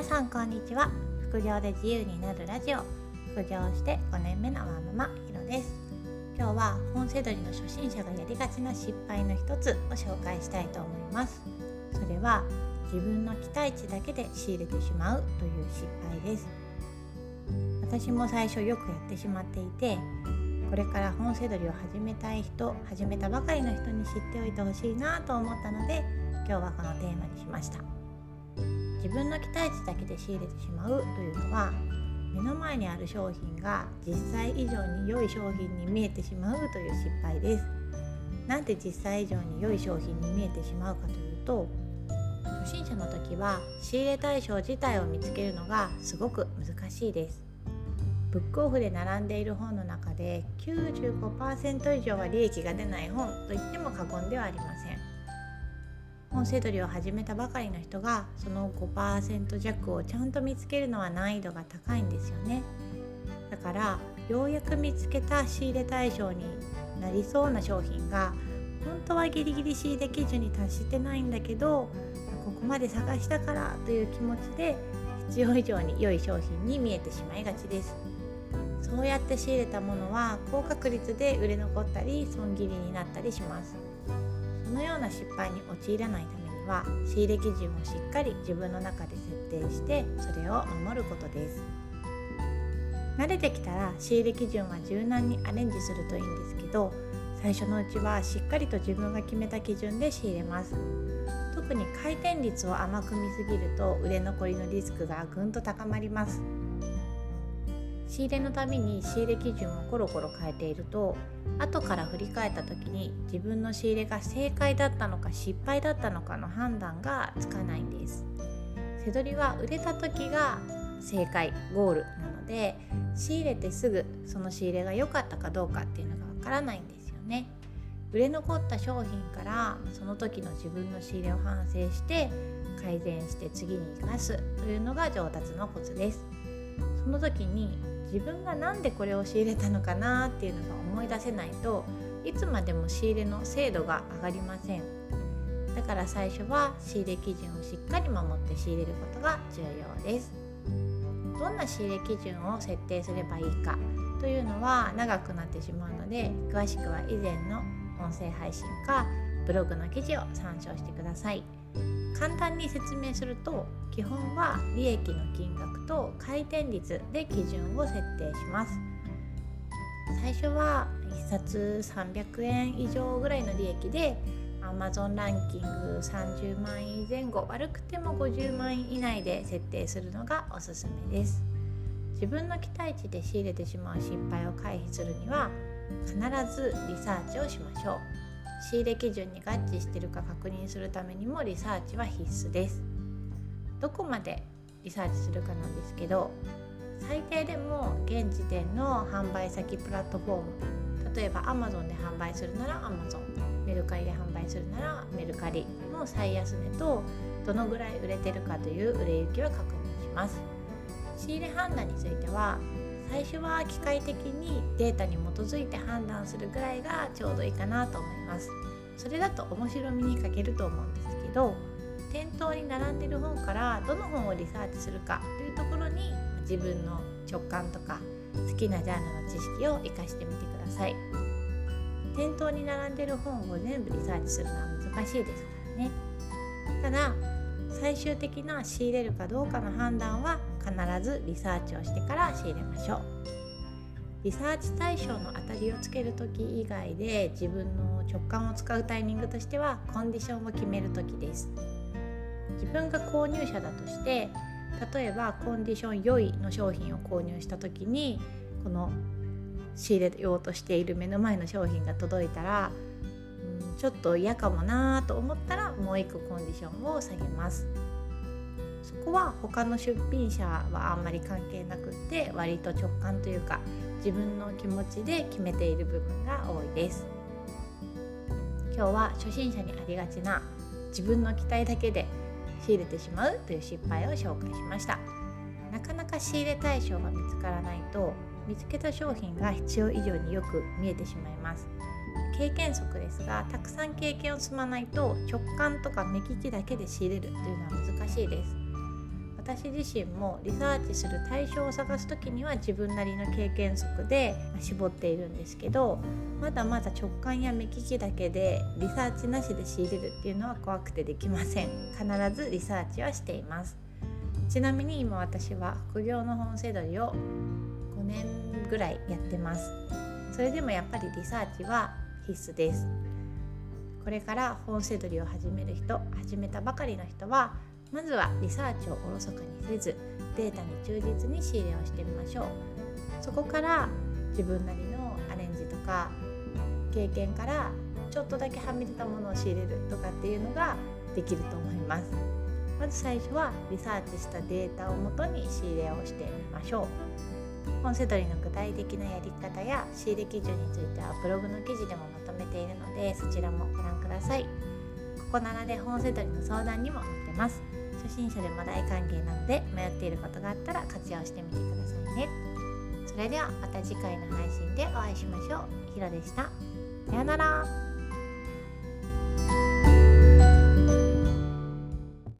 皆さんこんにちは。副業で自由になるラジオ、副業して5年目のワンママひろです。今日は本セドリの初心者がやりがちな失敗の一つを紹介したいと思います。それは自分の期待値だけで仕入れてしまうという失敗です。私も最初よくやってしまっていて、これから本セドリを始めたい人、始めたばかりの人に知っておいてほしいなと思ったので、今日はこのテーマにしました。自分の期待値だけで仕入れてしまうというのは、目の前にある商品が実際以上に良い商品に見えてしまうという失敗です。なんで実際以上に良い商品に見えてしまうかというと、初心者の時は仕入れ対象自体を見つけるのがすごく難しいです。ブックオフで並んでいる本の中で 95% 以上は利益が出ない本と言っても過言ではありません。本セドリを始めたばかりの人がその 5% 弱をちゃんと見つけるのは難易度が高いんですよね。だからようやく見つけた仕入れ対象になりそうな商品が、本当はギリギリ仕入れ基準に達してないんだけど、ここまで探したからという気持ちで必要以上に良い商品に見えてしまいがちです。そうやって仕入れたものは高確率で売れ残ったり損切りになったりします。そのような失敗に陥らないためには、仕入れ基準をしっかり自分の中で設定して、それを守ることです。慣れてきたら仕入れ基準は柔軟にアレンジするといいんですけど、最初のうちはしっかりと自分が決めた基準で仕入れます。特に回転率を甘く見すぎると売れ残りのリスクがぐんと高まります。仕入れのたびに仕入れ基準をコロコロ変えていると、後から振り返った時に自分の仕入れが正解だったのか失敗だったのかの判断がつかないんです。セドリは売れた時が正解、ゴールなので、仕入れてすぐその仕入れが良かったかどうかっていうのがわからないんですよね。売れ残った商品からその時の自分の仕入れを反省して改善して次に生かすというのが上達のコツです。その時に自分がなんでこれを仕入れたのかなっていうのが思い出せないと、いつまでも仕入れの精度が上がりません。だから最初は仕入れ基準をしっかり守って仕入れることが重要です。どんな仕入れ基準を設定すればいいかというのは長くなってしまうので、詳しくは以前の音声配信かブログの記事を参照してください。簡単に説明すると、基本は利益の金額と回転率で基準を設定します。最初は1冊300円以上ぐらいの利益で、 Amazon ランキング30万円前後、悪くても50万円以内で設定するのがおすすめです。自分の期待値で仕入れてしまう失敗を回避するには、必ずリサーチをしましょう。仕入れ基準に合致しているか確認するためにもリサーチは必須です。どこまでリサーチするかなんですけど、最低でも現時点の販売先プラットフォーム、例えば Amazon で販売するなら Amazon、 メルカリで販売するならメルカリの最安値と、どのぐらい売れてるかという売れ行きは確認します。仕入れ判断については、最初は機械的にデータに基づいて判断するぐらいがちょうどいいかなと思います。それだと面白みに欠けると思うんですけど、店頭に並んでいる本からどの本をリサーチするかというところに、自分の直感とか好きなジャンルの知識を活かしてみてください。店頭に並んでいる本を全部リサーチするのは難しいですからね。ただ最終的な仕入れるかどうかの判断は、必ずリサーチをしてから仕入れましょう。リサーチ対象の当たりをつけるとき以外で、自分の直感を使うタイミングとしては、コンディションを決めるときです。自分が購入者だとして、例えばコンディション良いの商品を購入したときに、この仕入れようとしている目の前の商品が届いたら、ちょっと嫌かもなと思ったら、もう1個コンディションを下げます。そこは他の出品者はあんまり関係なくって、割と直感というか自分の気持ちで決めている部分が多いです。今日は初心者にありがちな自分の期待だけで仕入れてしまうという失敗を紹介しました。なかなか仕入れ対象が見つからないと、見つけた商品が必要以上によく見えてしまいます。経験則ですが、たくさん経験を積まないと直感とか目利きだけで仕入れるというのは難しいです。私自身もリサーチする対象を探すときには自分なりの経験則で絞っているんですけど、まだまだ直感や目利きだけでリサーチなしで仕入れるっていうのは怖くてできません。必ずリサーチはしています。ちなみに今私は副業の本セドリを5年ぐらいやってます。それでもやっぱりリサーチは必須です。これから本セドリを始める人、始めたばかりの人はまずはリサーチをおろそかにせず、データに忠実に仕入れをしてみましょう。そこから自分なりのアレンジとか経験からちょっとだけはみ出たものを仕入れるとかっていうのができると思います。まず最初はリサーチしたデータをもとに仕入れをしてみましょう。本セドリの具体的なやり方や仕入れ基準についてはブログの記事でもまとめているので、そちらもご覧ください。ここならで本セドリの相談にも載ってます。初心者でも大歓迎なので、迷っていることがあったら活用してみてくださいね。それではまた次回の配信でお会いしましょう。ひろでした。さようなら。